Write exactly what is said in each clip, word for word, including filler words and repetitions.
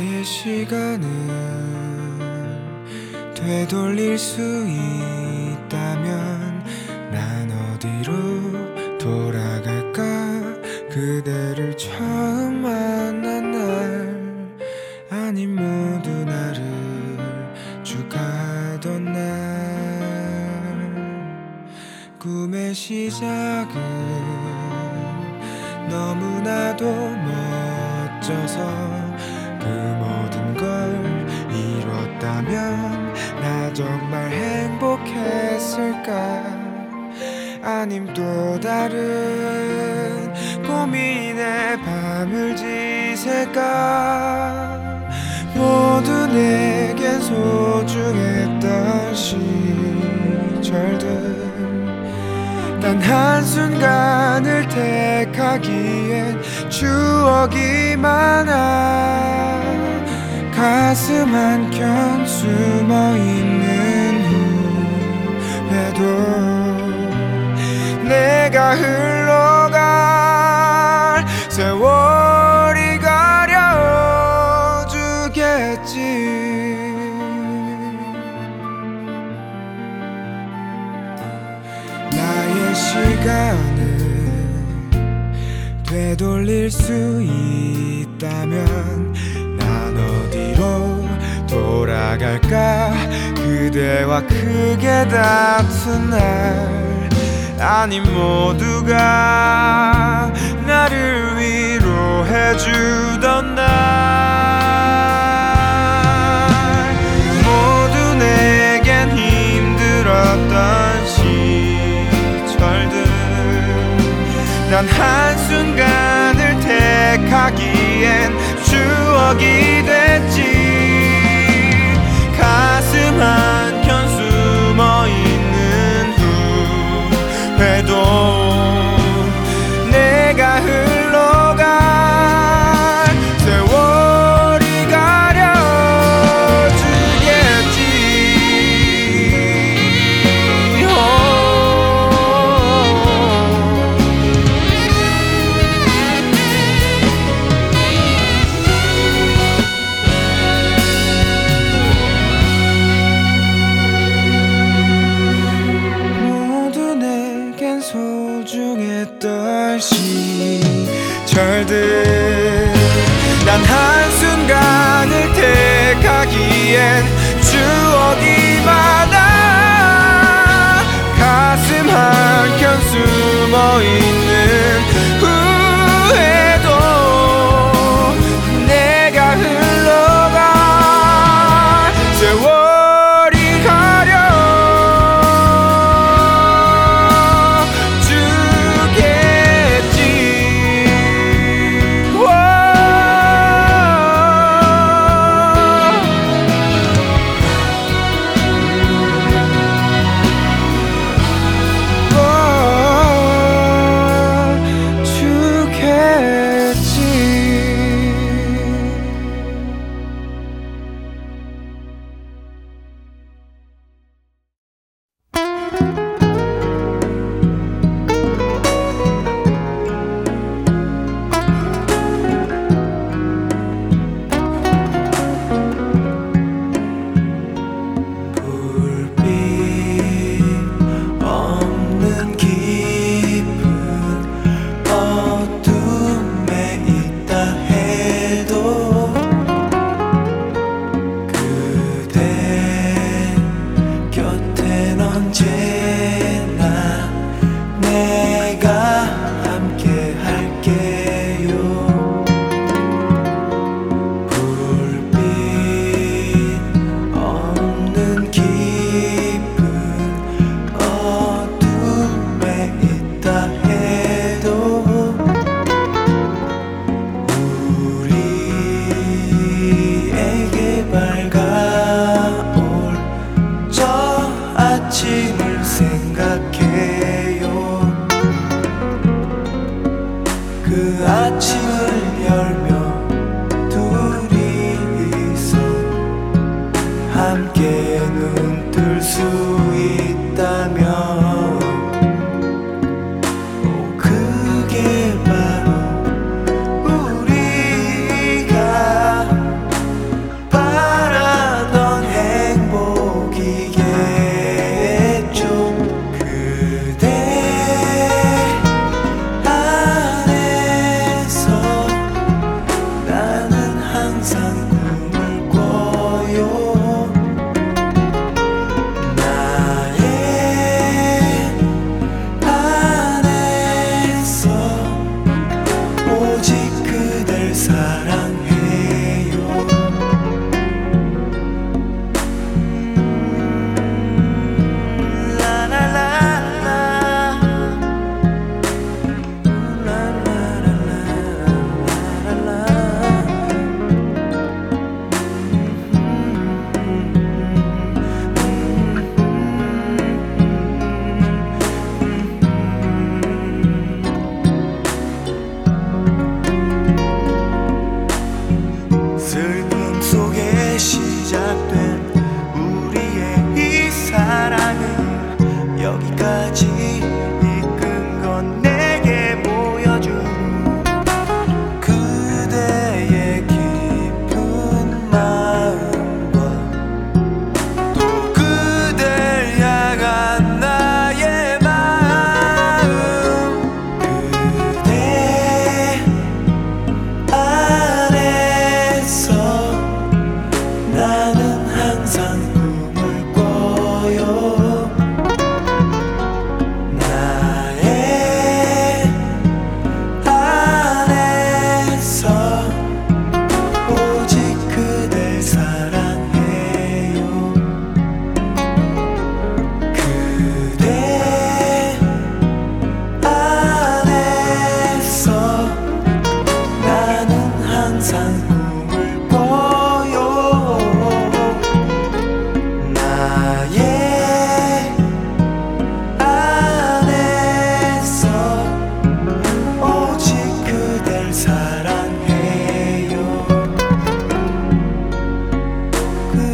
나의 시간을 되돌릴 수 있다면 난 어디로 돌아갈까? 그대를 처음 만난 날 아닌 모두 나를 주가던 날 꿈의 시작은 너무나도 멋져서 그 모든 걸 잃었다면 나 정말 행복했을까? 아님 또 다른 고민에 밤을 지새까? 모두 내겐 소중했던 시절들 단 한순간을 택하기엔 추억이 많아 가슴 한켠 숨어있는 후회도 내가 흘러갈 세월이 가려주겠지. 나의 시간을 되돌릴 수 있다면 난 어디로 돌아갈까? 그대와 크게 다툰 날 아님 모두가 나를 위로해주던 날 모두 내겐 힘들었던 난 한순간을 택하기엔 추억이 됐지. 가슴 한켠 숨어있는 후회도 내가 흘러갈 세월이 가려주겠지. 오. 시절들 난 한순간을 택하기엔 추억이 많아 가슴 한켠 숨어있는 후회도 내가 흘러갈 세월이 가려 언제 슬픔 속에 시작된 우리의 이 사랑은 여기까지 이끈 건 내게 보여준 그대의 깊은 마음과 또 그댈 향한 나의 마음. 그대 안에서 나는 항상 꿈을 꿔요. 나의 안에서 오직 그댈 사랑해요. 그대 안에서 나는 항상 꿈을 꿔요. 나의 안에서 오직 그댈 사랑해요. 그댄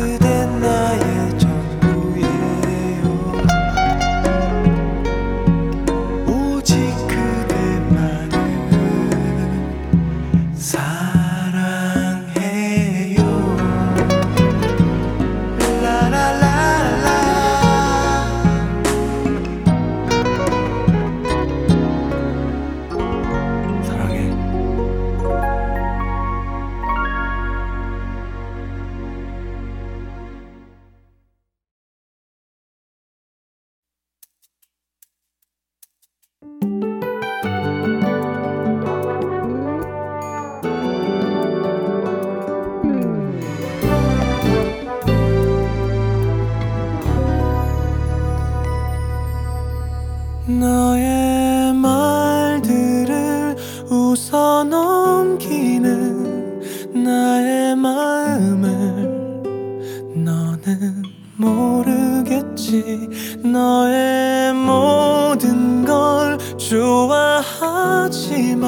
나의 전부예요. 오직 그대만을 사랑해요. 라라라라. 사랑해. 너의 말들을 웃어 넘기는 나의 마음을 너는 모르겠지. 너의 모든 걸 좋아하지만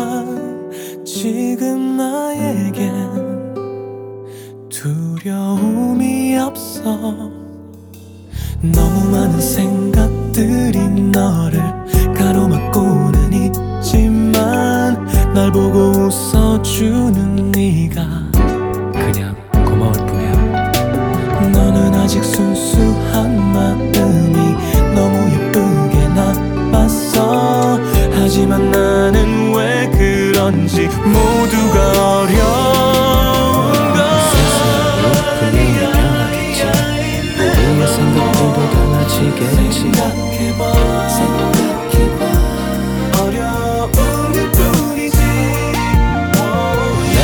지금 나에겐 두려움이 없어. 너무 많은 생각들이 너를 가로막고는 있지만 날 보고 웃어주는 네가 그냥 고마울 뿐이야. 너는 아직 순수한 마음이 너무 예쁘게 나빴어. 하지만 나는 왜 그런지 모두가 어려운 건 아니야. 생각보다 달라지겠지. 생각해봐, 생각해봐. 어려운 것뿐이지. 나에게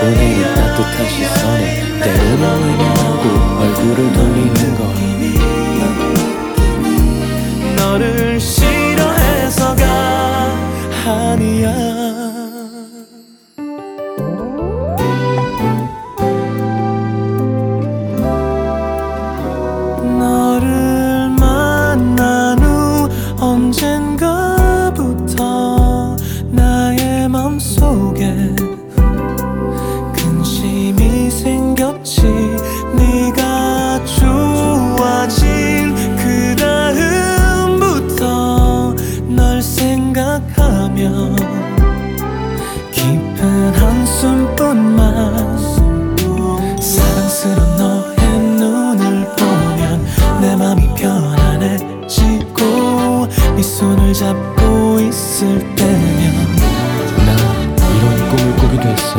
보내는 따뜻한 시선에 때로는 외면하고 얼굴을 돌리는 걸 너를 싫어해서가 아니야. 네가 좋아진 그 다음부터 널 생각하며 깊은 한숨뿐만 사랑스러운 너의 눈을 보면 내 맘이 편안해지고 네 손을 잡고 있을 때면 나 이런 꿈을 꾸기도 했어.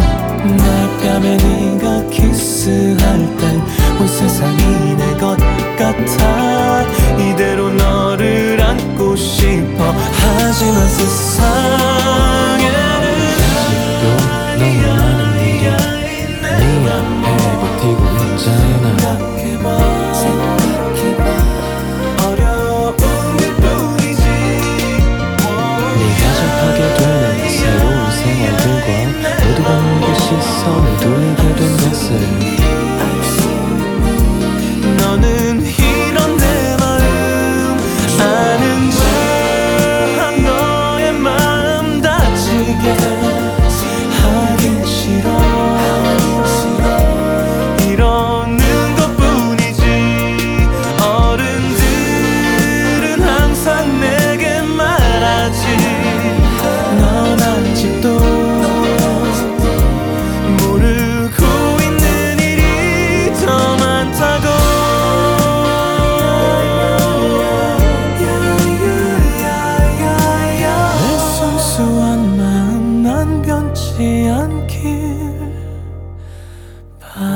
날 뺨에 네가 키스할 땐 온 세상이 내 것 같아. 이대로 너를 안고 싶어. 하지만 세상에는 아직도 너무 많은 일이 네 앞에 버티고 있잖아. 생각해봐, 생각해봐. 어려운 일뿐이지. 네가 접하게 되는 새로운 생활들과 모두가 함께 시선을 돌리게 된 것을 너는 이런 내 마음 아는 척 너의 마음 다치게 하긴 싫어. 생각나니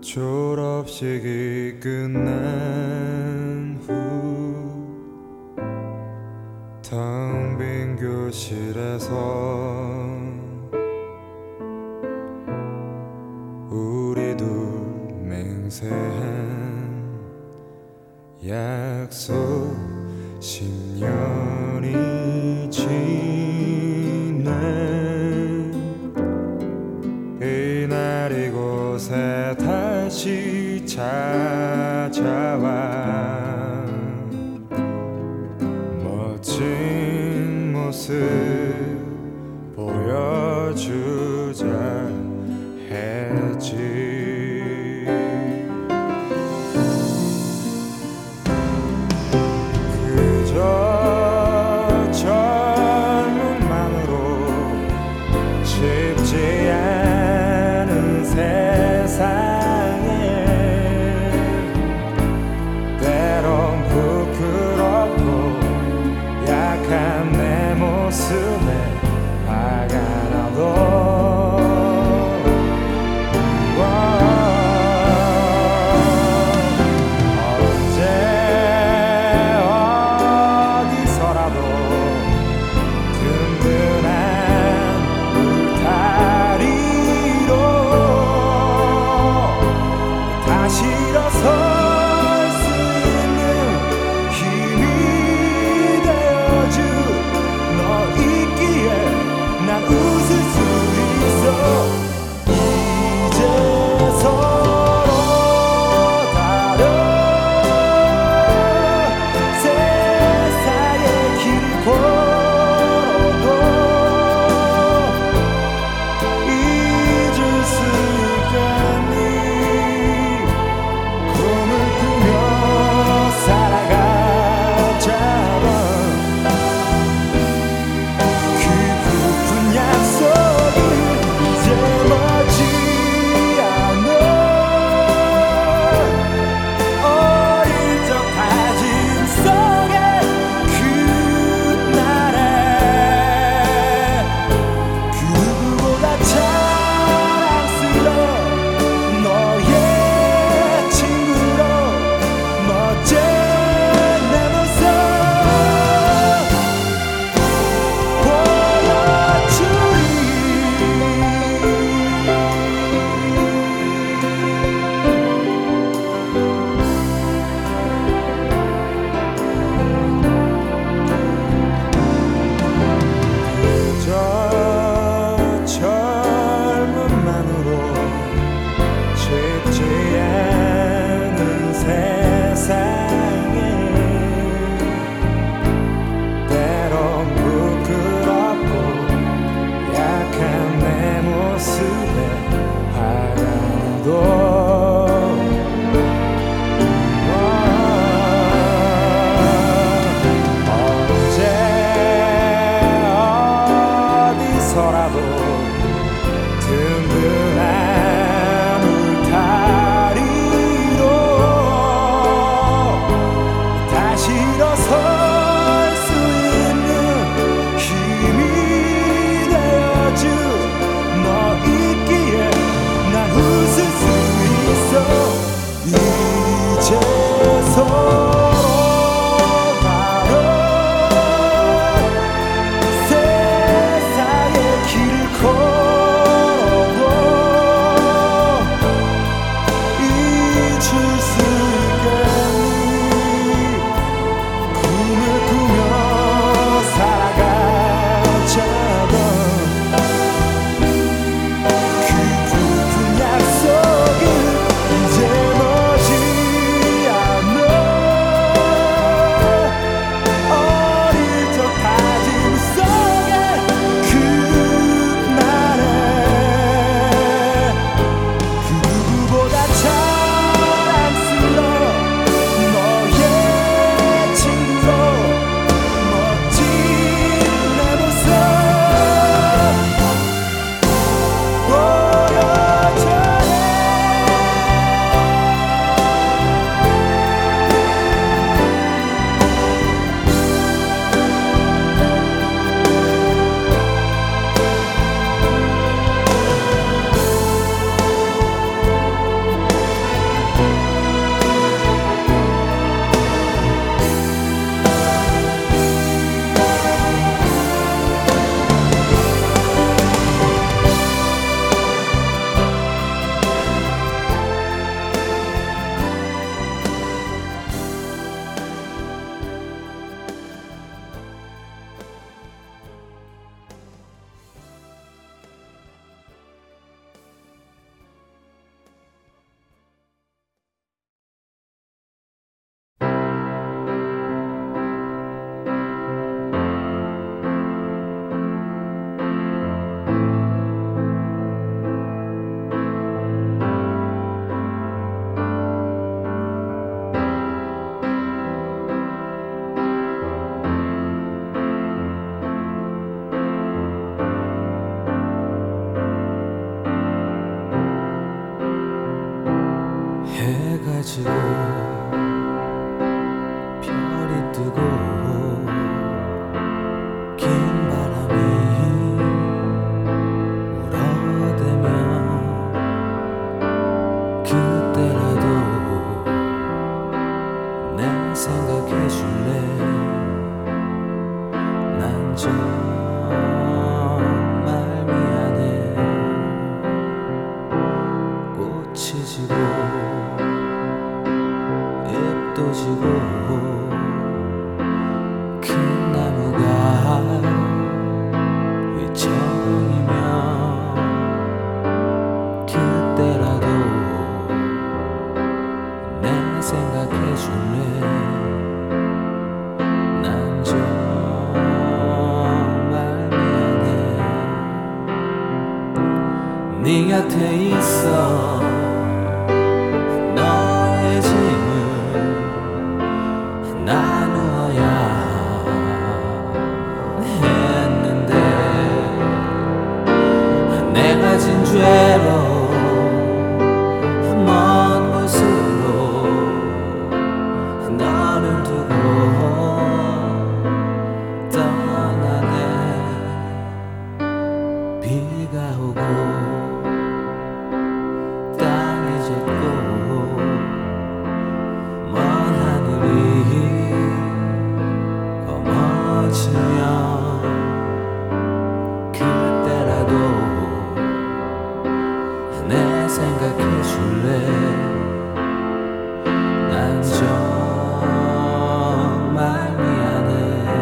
졸업식이 끝난 후 텅 빈 교실에서 우리도 맹세한 약속 십 년이 지난 그날 이곳에 다시 찾아와 멋진 모습 보여주자 했지. 그저 젊음만으로 쉽지 않은 세상에 때론 부끄럽고 약한 내 모습에 화가 나도 든든한 울타리 치지고 잎도 지고 큰 나무가 휘청이면 그때라도 내 생각해줄래. 네 곁에 있어 너의 짐을 나누어야 했는데 내가 진 죄로 먼 곳으로 너를 두고 떠나네. 비가 오고 내 생각해줄래. 난 정말 미안해.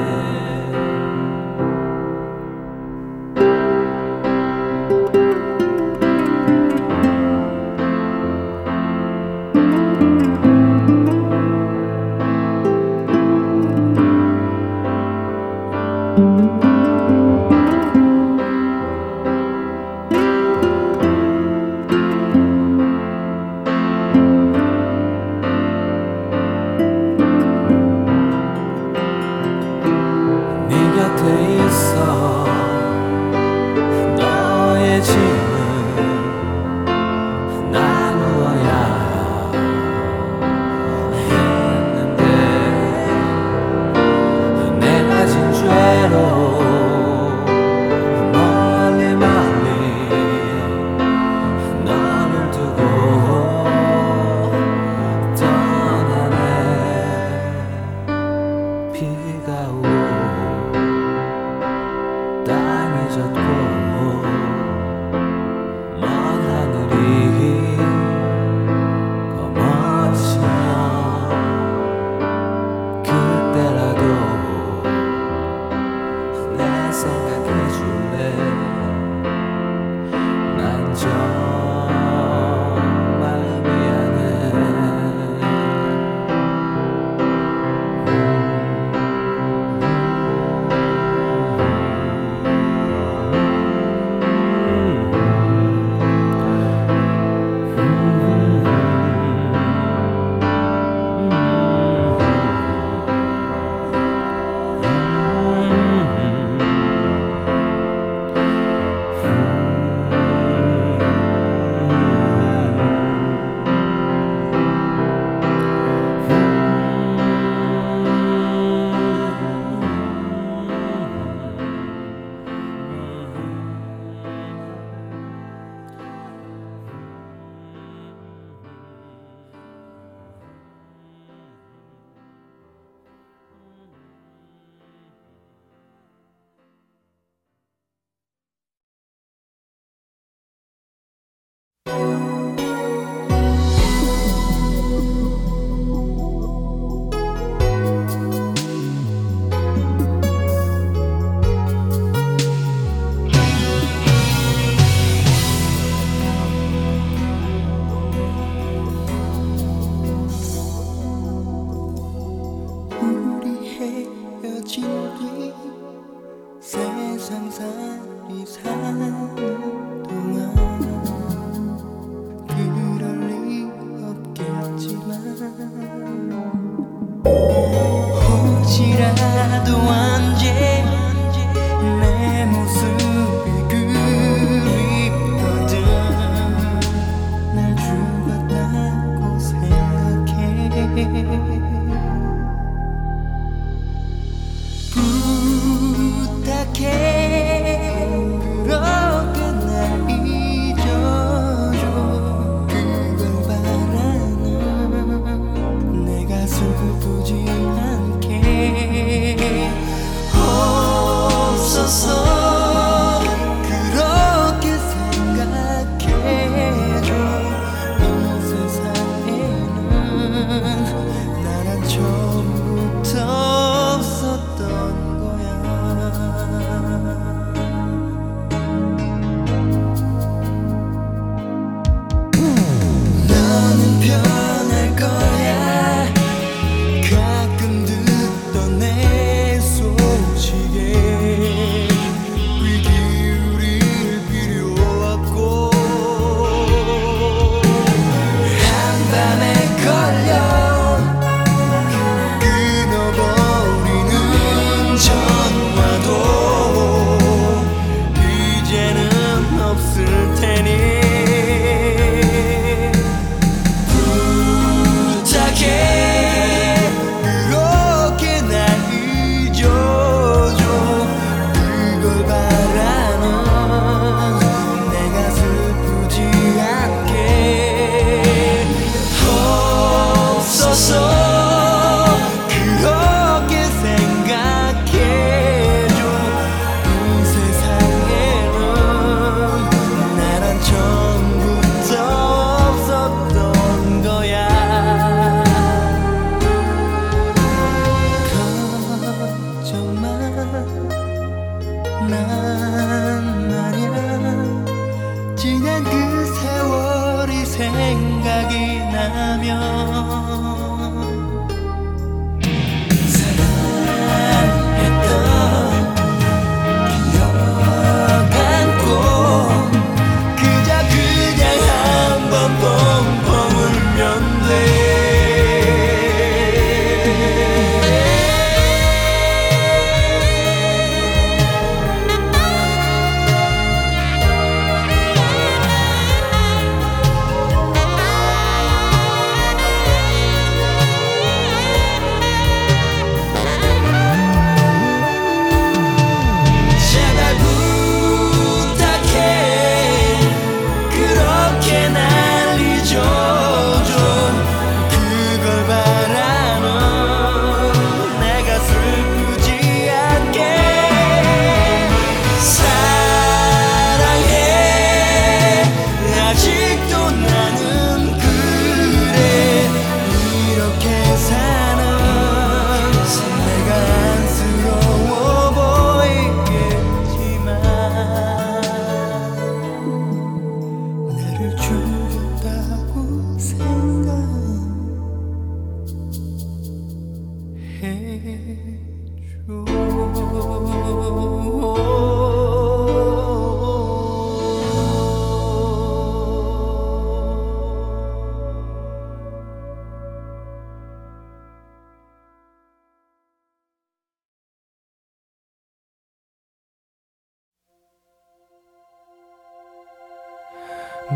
지난 그 세월이 생각이 나면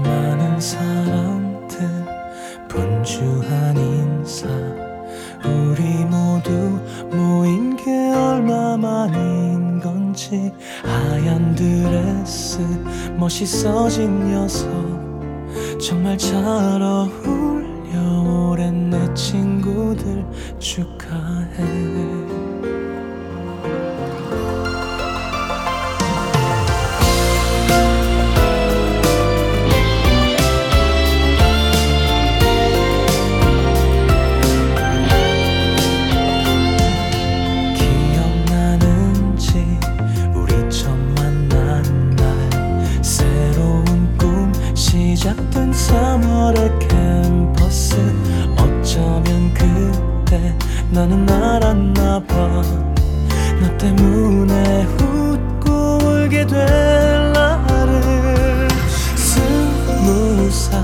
많은 사람들 분주한 인사 우리 모두 모인 게 얼마만인 건지 하얀 드레스 멋있어진 녀석 정말 잘 어울려 오랜 내 친구들 축하해 삼월의 캠퍼스 어쩌면 그때 나는 알았나 봐 너 때문에 웃고 울게 될 나를 스무 살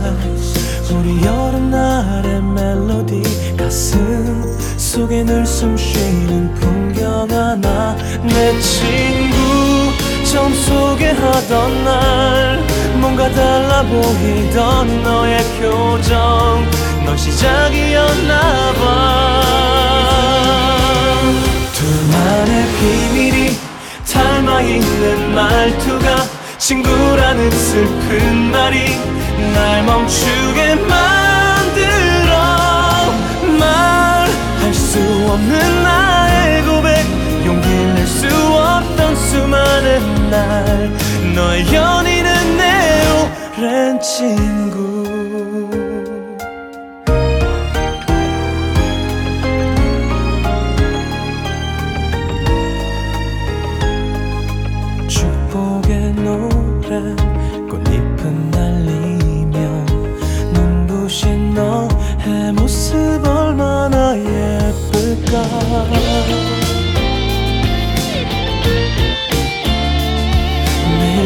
우리 여름날의 멜로디 가슴 속에 늘 숨쉬는 풍경 하나 내 친구 처음 소개하던 날 뭔가 달라 보이던 너의 표정 넌 시작이었나봐 둘만의 비밀이 닮아있는 말투가 친구라는 슬픈 말이 날 멈추게 만들어 말할 수 없는 나의 고백 용기를 낼 수 없던 수많은 날 너의 연인은 내 오랜 친구 축복의 노란 꽃잎은 날리며 눈부신 너의 모습 얼마나 예쁠까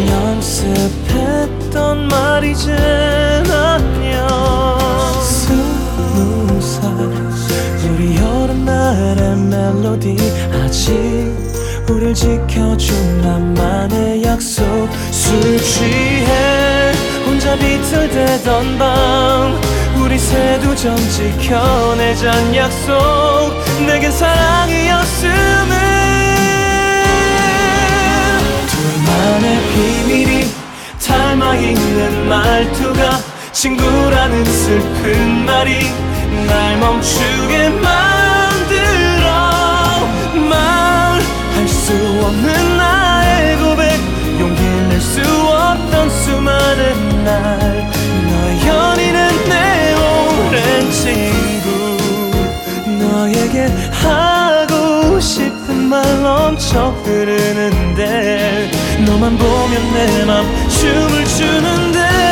연습했던 말 이젠 안녕 스무 살 우리 여름날의 멜로디 아직 우릴 지켜준 나만의 약속 술 취해 혼자 비틀대던 밤 우리 세두정 지켜내잔 약속 내겐 사랑이었음을 둘만의 비밀이 닮아있는 말투가 친구라는 슬픈 말이 날 멈추게 만들어 말할 수 없는 나의 고백 용기를 낼 수 없던 수많은 날 너의 연인은 내 오랜 친구 너에게 하고 싶은 말 넘쳐 흐르는데 너만 보면 내 맘 춤을 추는데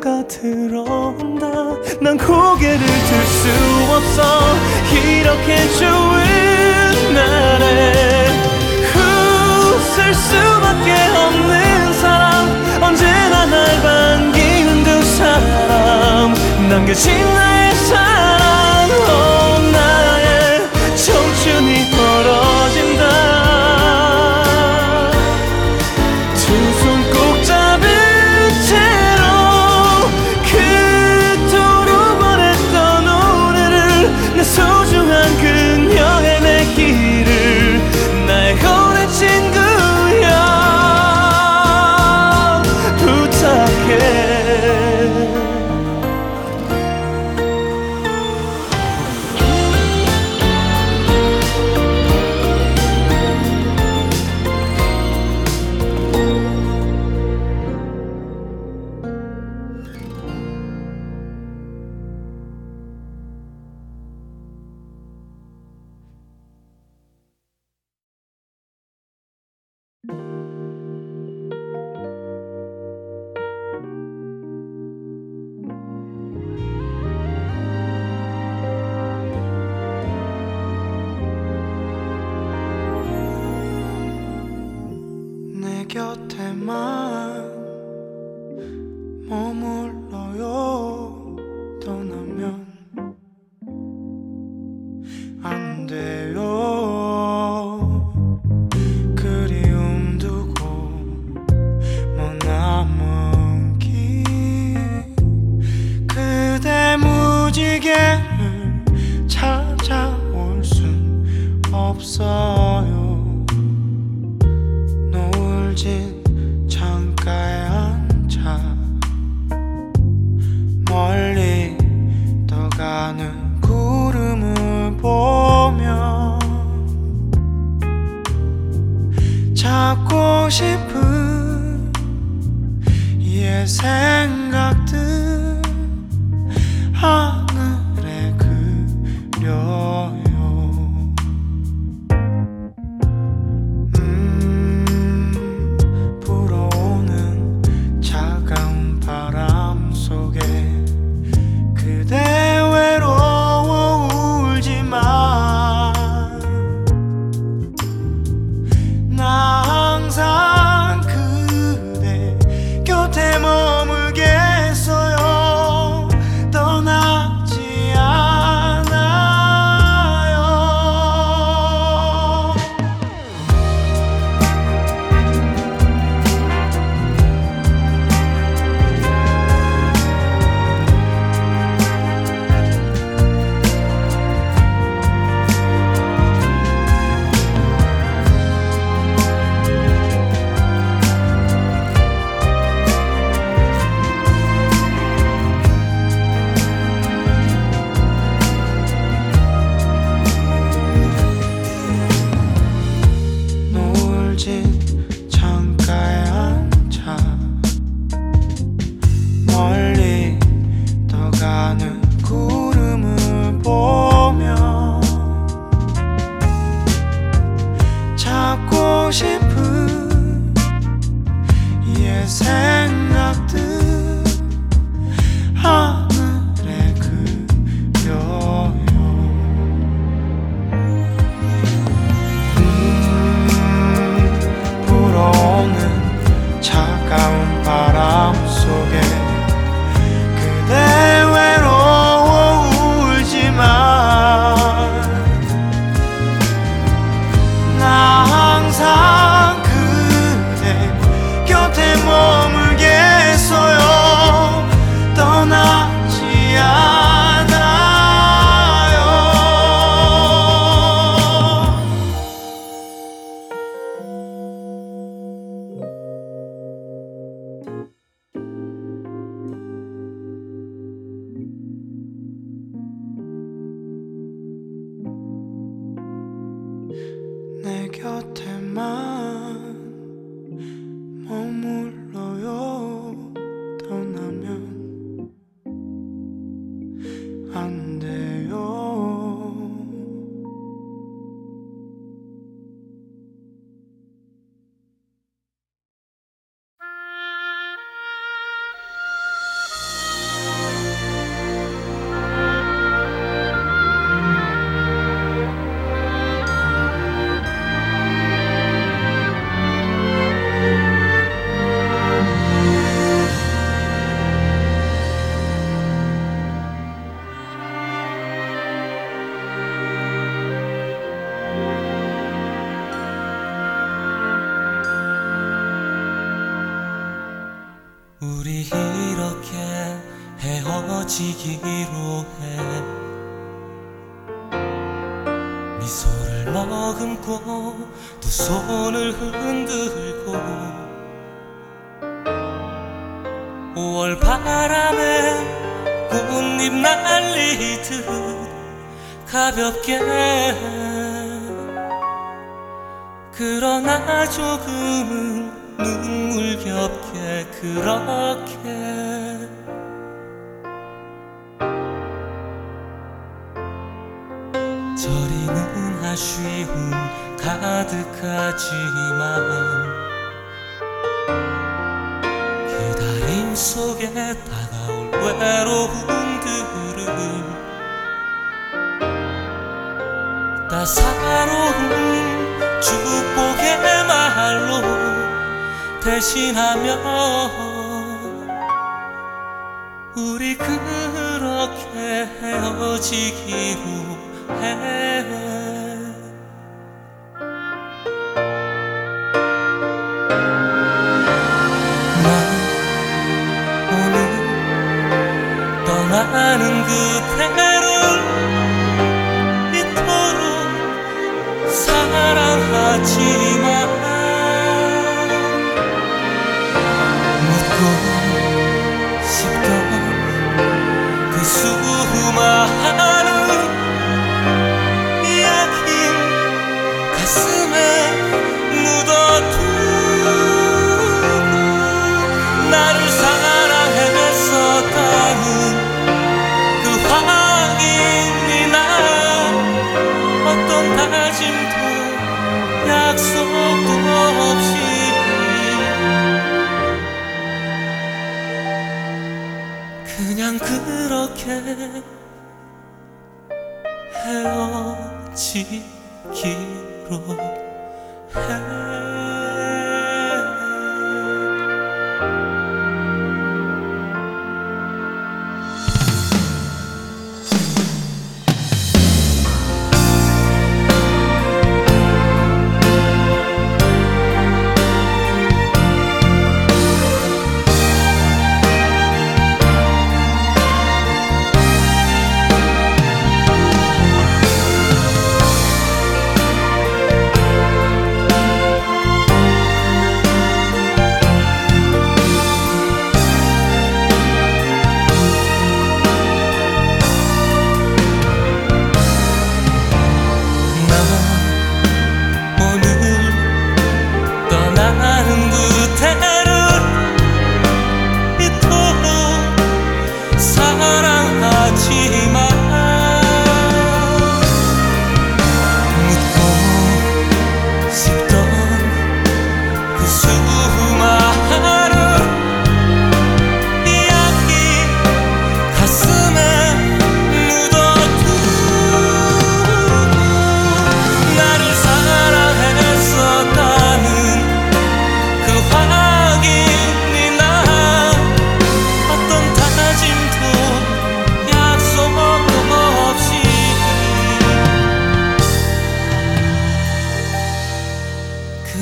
전화가 들어온다. 난 고개를 들 수 없어. 이렇게 좋은 날에 웃을 수밖에 없는 사람, 언제나 날 반기는 두 사람, 남겨진 나의 사랑. oh, 나의 청춘이 벌어진다. 우리 이렇게 헤어지기로 해. 미소를 머금고 두 손을 흔들고 오월 바람에 꽃잎 날리듯 가볍게. 그러나 조금은 눈물겹게 그렇게 저리는 아쉬움 가득하지만 기다림 속에 다가올 외로움들을 따사로운 축복의 말로 대신하며 우리 그렇게 헤어지기로 해. 난 오늘 떠나는 그대를 이토록 사랑하지만 싶던 그 수많은 이야기 가슴에 묻어두고 나를 사랑했었다는 그 확인이나 어떤 다짐도 약속도 없이 그냥 그렇게 헤어지기로 해.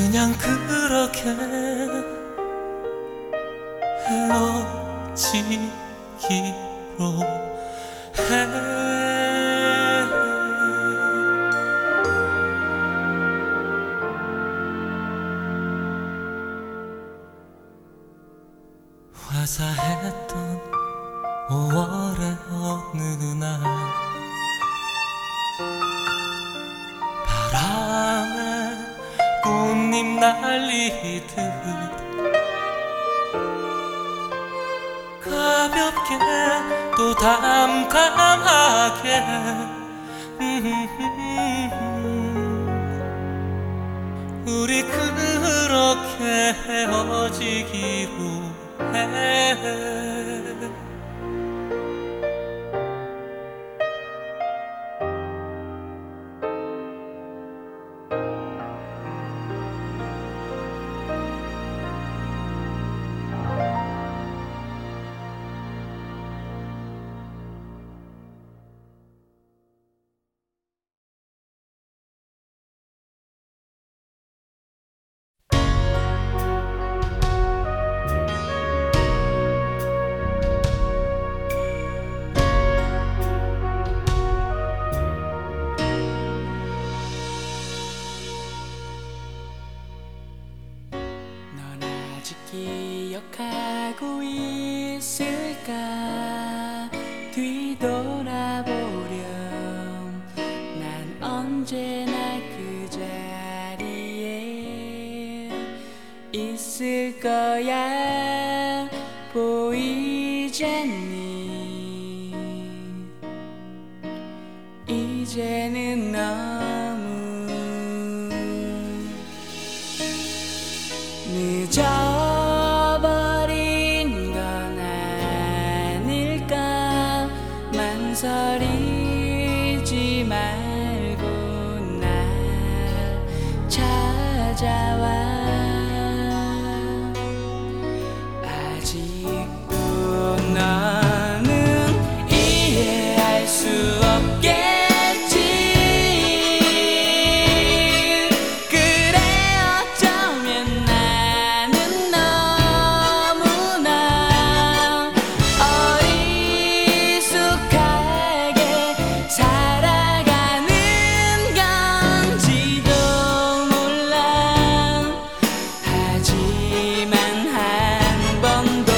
그냥 그렇게 헤어지기로 해. 화사했던 오월의 어느 날 바람에 꽃잎 날리듯 가볍게 또 담담하게 우리 그렇게 헤어지기로 해. 기억하고 있을까? 뒤돌아보렴. 난 언제나 그 자리에 있을 거야. 보이잖니? 이제는 너무 늦어. 망설이지 말고 날 찾아와. 아직도 너는 이해할 수 없겠지. 그래 어쩌면 나는 너무나 어리숙한 지만 한 번도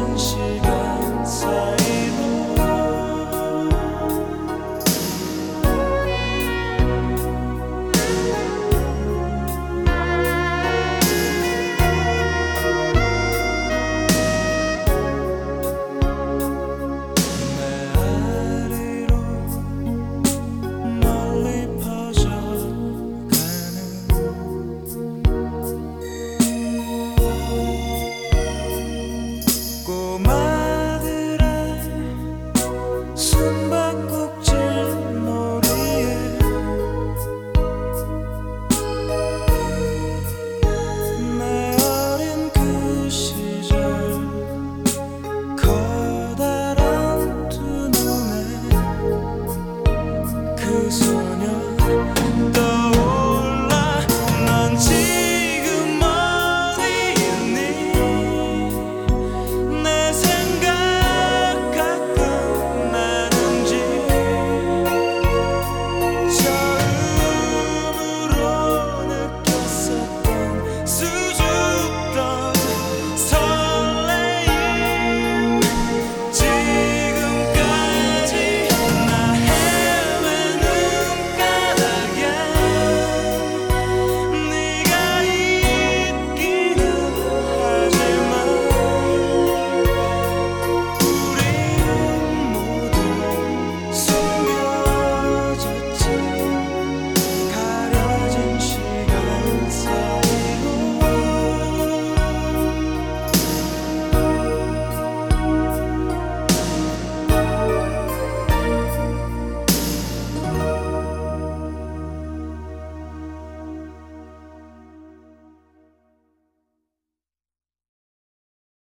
늦은 시간 사이로 내 아래로 멀리 퍼져가는 꼬마들의 숨바꼭질 놀이에 내 어린 그 시절 커다란 두 눈에 그 소녀 떠올라. 넌 지금 어디 있니? 내 생각 가끔 나는지 처음으로 느꼈었던 수줍던 설레임 지금까지 나 헤매는 까닭에 네가 있기는 하지만 우린 모두 숨겨졌지. 가려진 시간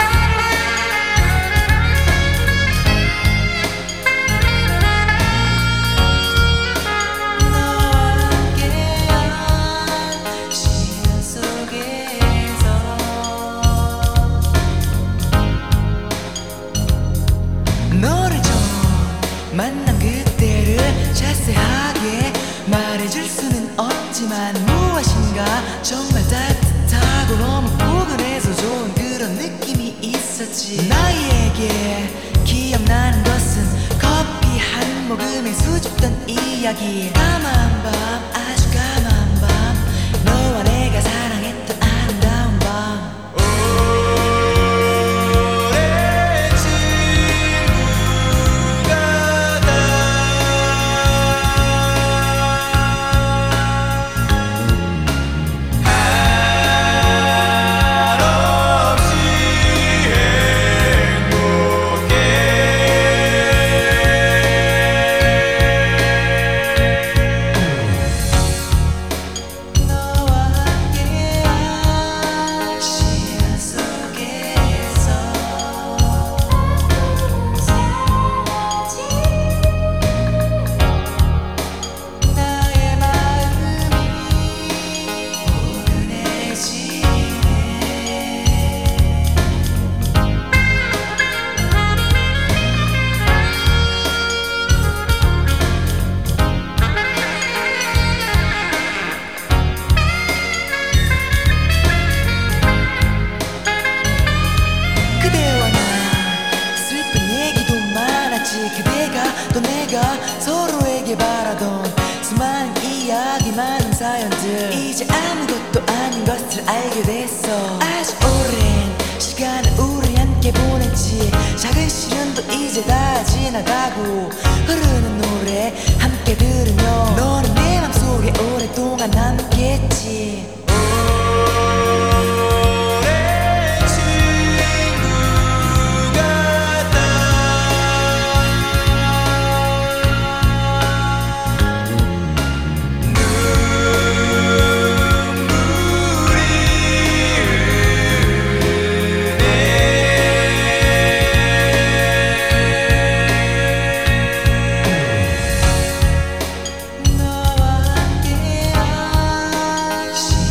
사이로 너랑 함께한 시간 속에서 너를 처음 만난 그때를 자세하게 말해줄 수는 없지만 무엇인가 정말 따뜻하고 너무 포근해서 좋은 그런 느낌이 있었지. 나에게 기억나는 것은 커피 한 모금에 수줍던 이야기, 까만 밤 아주 까만 밤 너와 내가 사랑했던 아름다운 밤. 오래 친구가 다 한없이 행복해. 너와 함께한 시간 속에서 나의 마음이 포근해지네. 그대와 나 슬픈 얘기도 많았지. 그대가 또 내가 서로에게 바라던 수많은 이야기 많은 사연들 이제 아무것도 아닌 것을 알게 됐어. 아주 오랜 시간을 우리 함께 보냈지. 작은 시련도 이제 다 지나가고 흐르는 노래 함께 들으며 너는 내 맘속에 오랫동안 남겠지. 오래 친구가 다 눈물이 흐르네. 너와 함께한 시간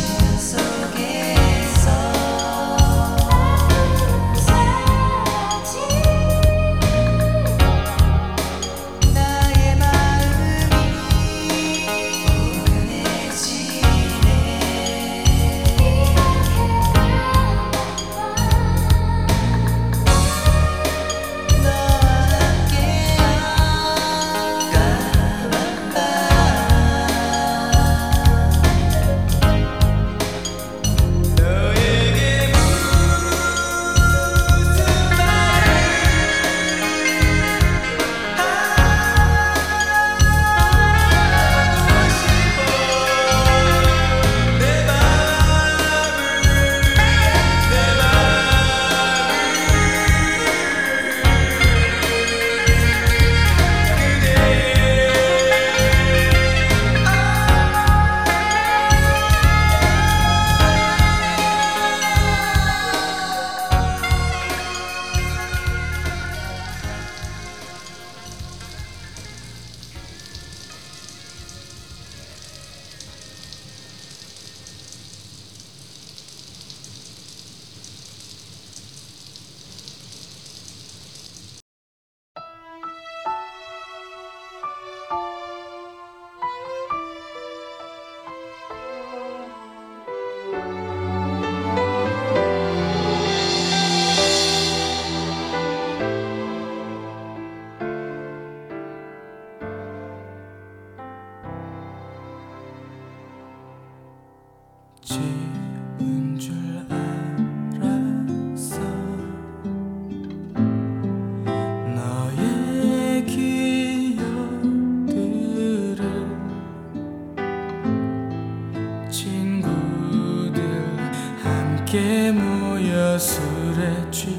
함께 모여 술에 취한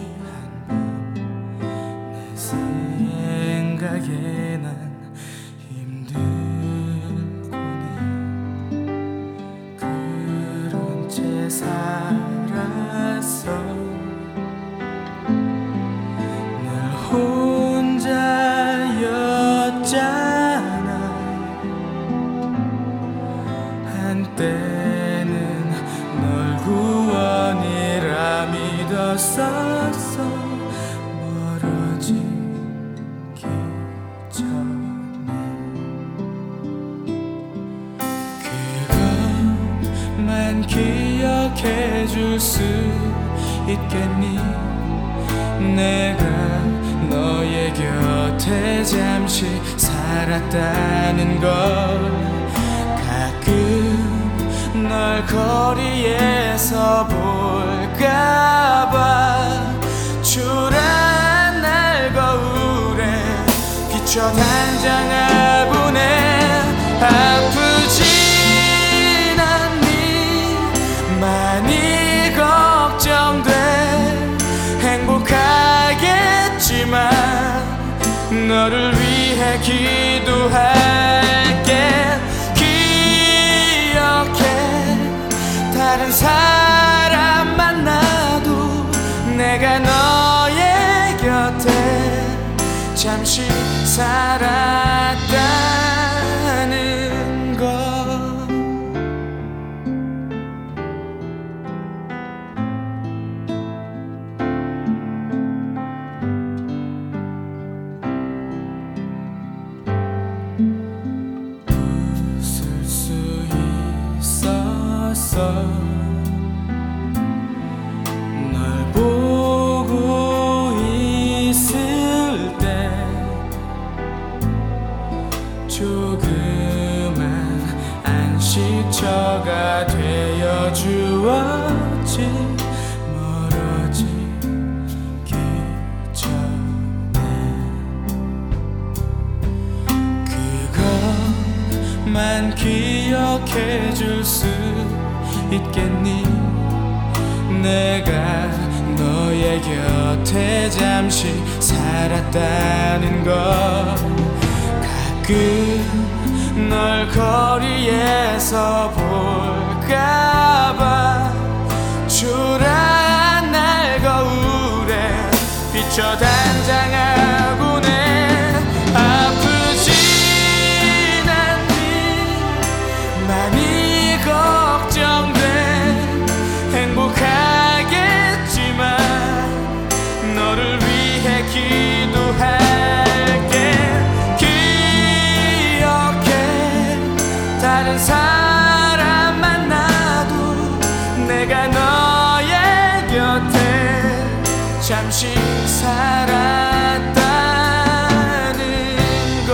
밤내 생각에 난 힘들고 해 그런 채 살았어. 날 혼자였잖아. 한때 구원이라 믿었었어. 멀어지기 전에 그것만 기억해 줄 수 있겠니? 내가 너의 곁에 잠시 살았다는 걸. 가끔 널 거리에서 볼까봐 초라한 날 거울에 비춰 단장아 보네. 아프진 않니? 많이 걱정돼. 행복하겠지만 너를 위해 기도할게. 다른 사람 만나도 내가 너의 곁에 잠시 살았다는 것. 웃을 수 있었어. 널 보고 있을 때 조그만 안식처가 되어 주었지. 멀어지기 전에 그것만 기억해 줄 수 있겠니? 내가 너의 곁에 잠시 살았다는 걸. 가끔 널 거리에서 볼까봐 초라한 날 거울에 비춰 단장하고 내. 아프진 않니? 많이 걱정돼. 행복하겠지만 너를 위해 기도할게. 기억해 다른 사람 만나도 내가 너의 곁에 잠시 살았다는 걸.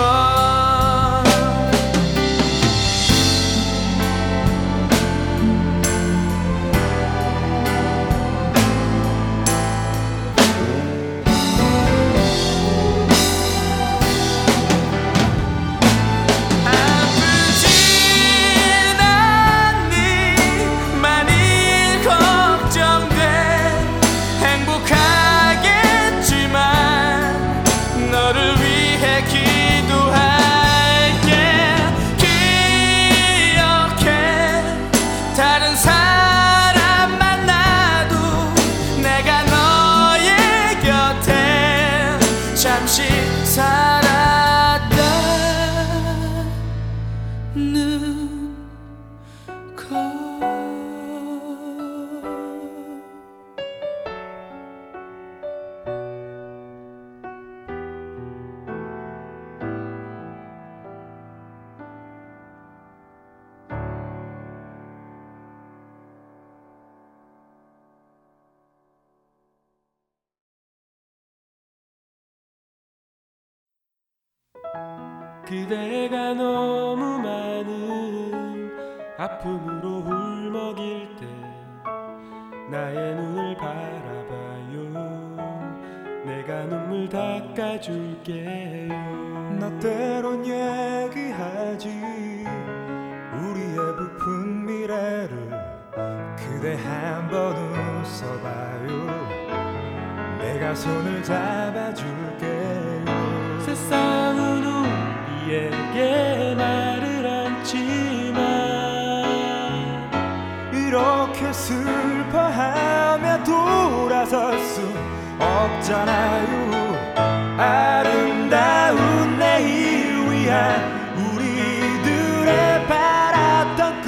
그대가 너무 많은 아픔으로 울먹일 때 나의 눈을 바라봐요. 내가 눈물 닦아줄게요. 나 때론 얘기하지 우리의 부푼 미래를. 그대 한 번은 서봐요. 내가 손을 잡아줄게요. 세상은 우리에게 말을 않지만 이렇게 슬퍼하며 돌아설 수 없잖아요. 아름다운 내일 위한 우리들의 바랐던 꿈,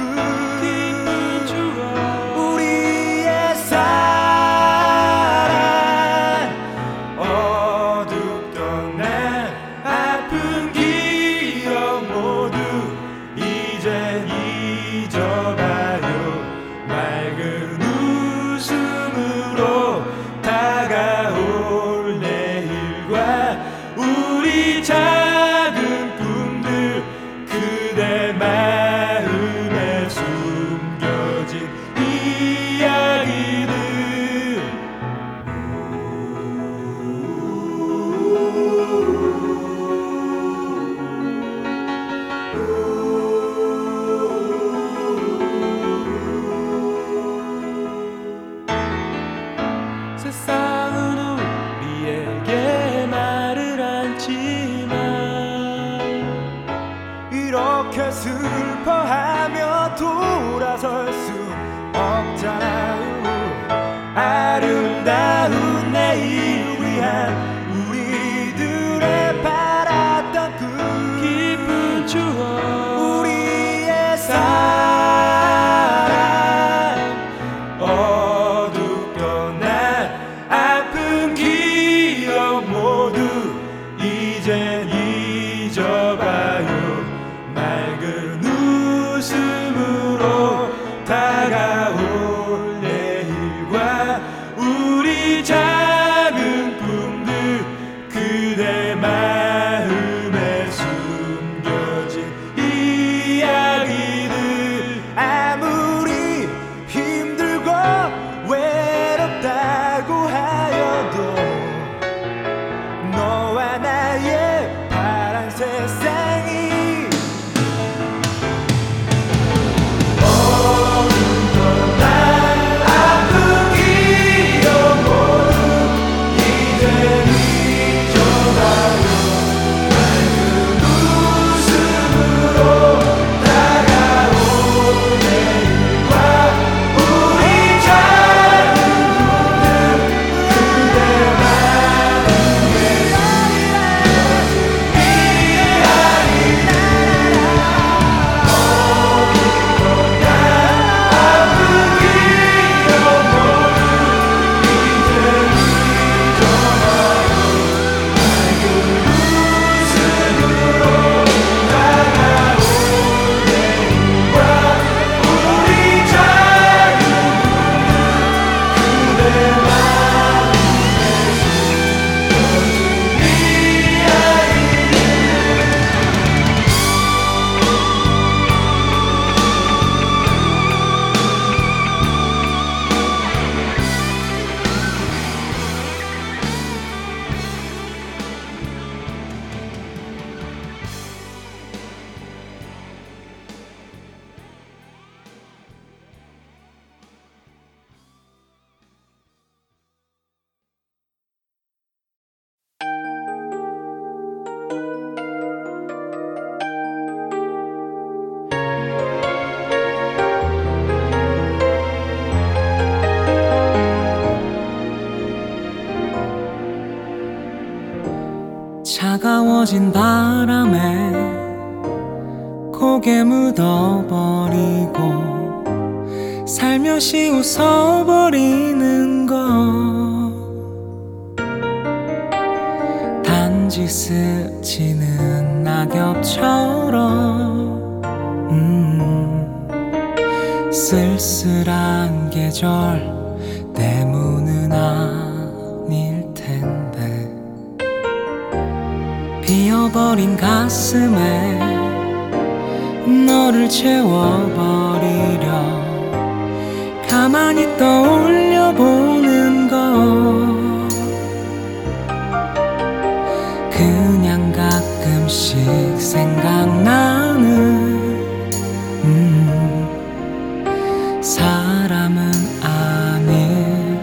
우리의 사랑. 어둡던 날 아픈 기억 모두 이젠 잊어봐요. 맑은 웃음으로 다가올 내일과 우리 작은 꿈들, 그대 마음에 숨겨진 이야기들. 세상은 우리에게 말을 않지만 이렇게 슬퍼하며 돌아설 수 없잖아요. 아름다운 내일 위한 우리들의 바랐던 꿈, 깊은 추억, 우리의 사랑. 어둡던 날 아픈 기억 모두 이젠 잊어봐요. 맑은 웃음으로 다가올 내일과 우리 작은 꿈들, 그대 마음에 숨겨진 이야기들. 아무리 힘들고 외롭다고 하여도 너와 나의 파란 세상이 어두운 날 아픈 기억 모두 이젠 잊어봐요. 맑은 웃음으로 다가올 내일과 우리 작은 꿈들, 그대 마음에 어두운 날 아픈 기억 모두 이젠 잊어봐요. 맑은 웃음으로 다가올 내일과 우리 작은 꿈들, 그대 마음에 숨겨진 이야기들. 차가워진 바람에 고개 묻어버리고 살며시 웃어버리는 것, 단지 스치는 낙엽처럼 음, 쓸쓸한 계절 때문은 아닐 텐데. 비어버린 가슴에 너를 채워버리려 가만히 떠올려보는 것. 그냥 가끔씩 생각나는 음 사람은 아닐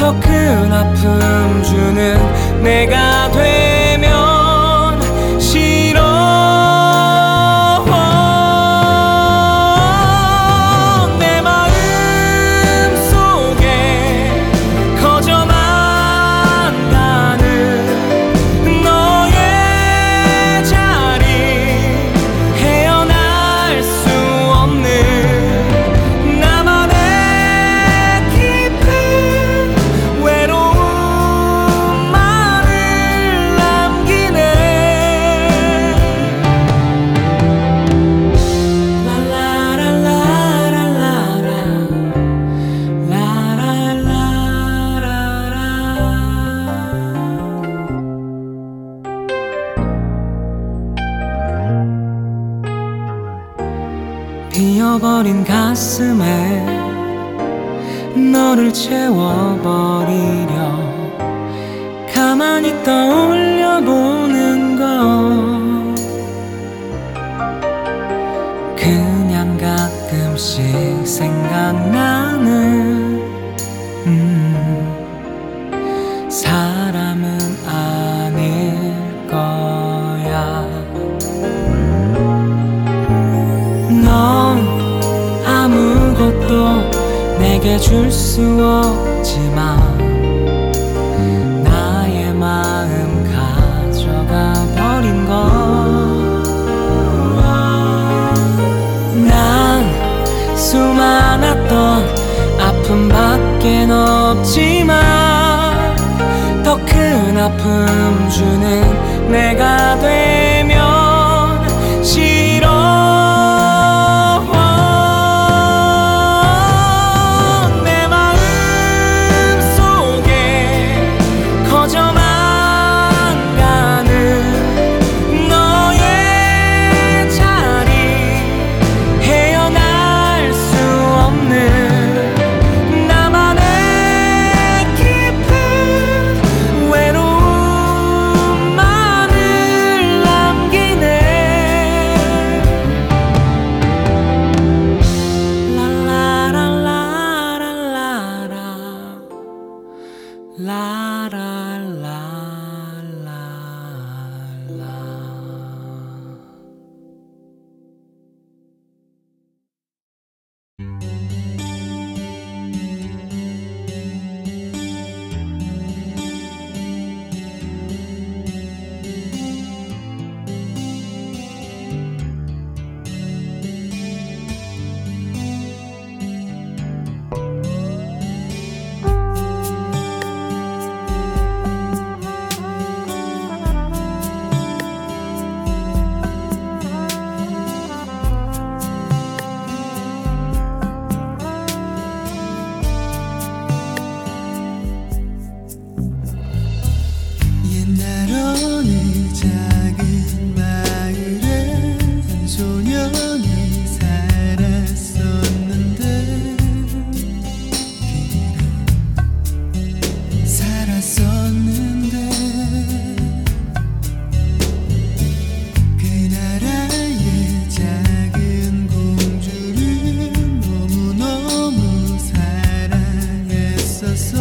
더 큰 아픔 주는 내가 되면 싫어. 내 마음 속에 거저만다는 너의 자리, 헤어날 수 없는 나만의 깊은 외로움만을 남기네. 라라라라라라 라라라라라. 비어버린 가슴에 너를 채워버리려 가만히 떠올려보는 것. 그냥 가끔씩 생각나는 음, 사람은 아닐 거야. 넌 아무것도 내게 줄 수 없지만 나의 마음 가져가 버린 것. 난 수많았던 아픔밖엔 없지만 더 큰 아픔 주는 내가 되면 싫어. 내 마음 속에 거저만 가는 너의 자리, 헤어날 수 없는 나만의 깊은 외로움만을 남기네. 라라라라라라 라라라라라. 옛날 어느 작은 마을에 한 소년이 살았었는데 살았었는데 그 나라의 작은 공주를 너무너무 사랑했었어.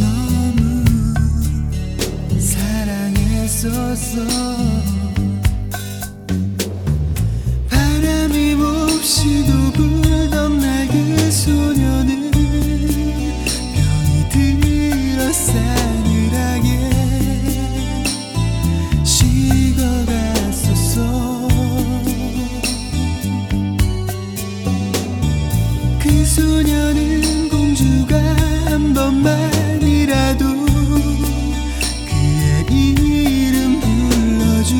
너무 사랑했었어. 바람이 몹시도 불던 날 그 소녀는 병이 들어 싸늘하게 식어갔었어. 그 소녀는 공주가 한 번만이라도 그의 이름 불러줘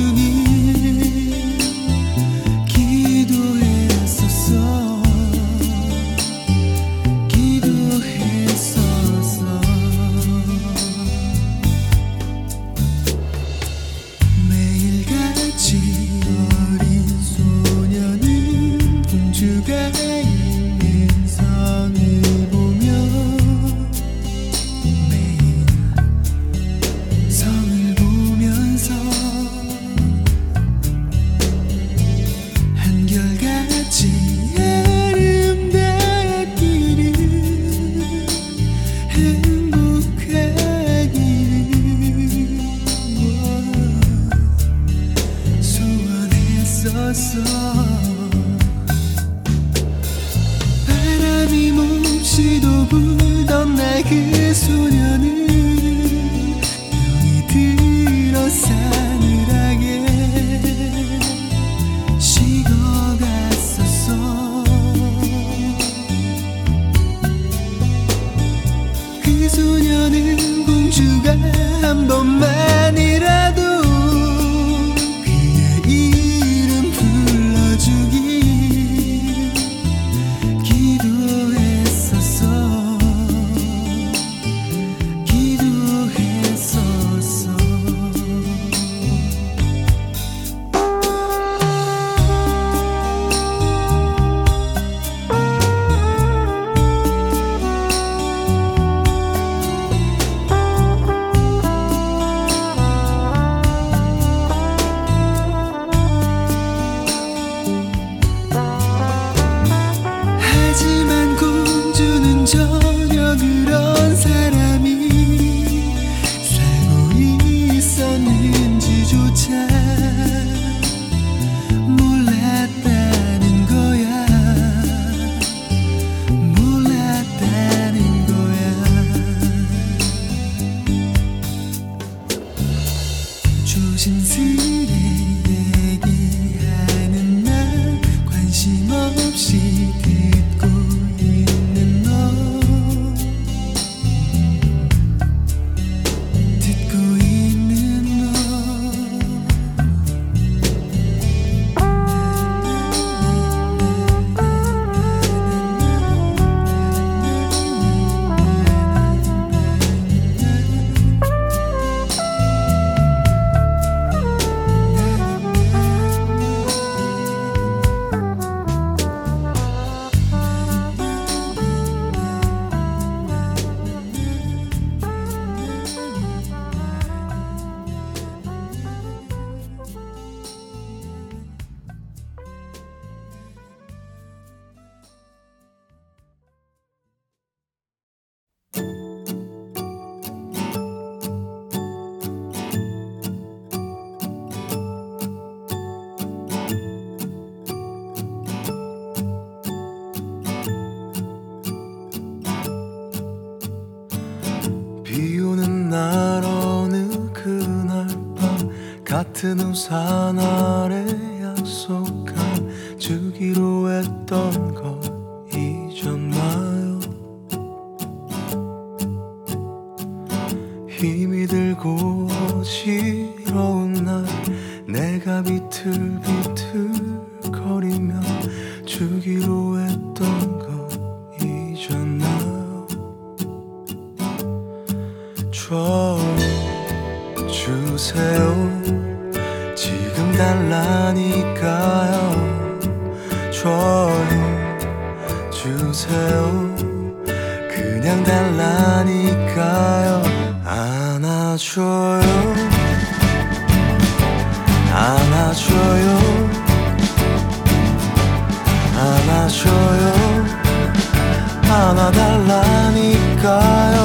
소녀는 병이 들어 싸늘하게 식어갔었어. 그 소녀는 공주가 한 번만이라도 그의 이름 불러주길 기도했었어. 기도했었어. 하지만 공주는 전혀 그런 사람이 살고 있었는지조차 몰랐다는 거야. 몰랐다는 거야. 조심스레 얘기하는 날 관심 없이 듣고 있는 너. 듣고 있는 날 어느 그날 밤 같은 우산 아래 약속한 주기로 했던 걸 잊었나요? 힘이 들고 어지러운 날 내가 비틀비틀 거리며 주기로 했던 걸 처음 주세요. 지금 달라니까요. 처음 주세요. 그냥 달라니까요. 안아줘요. 안아줘요. 안아줘요. 안아달라니까요.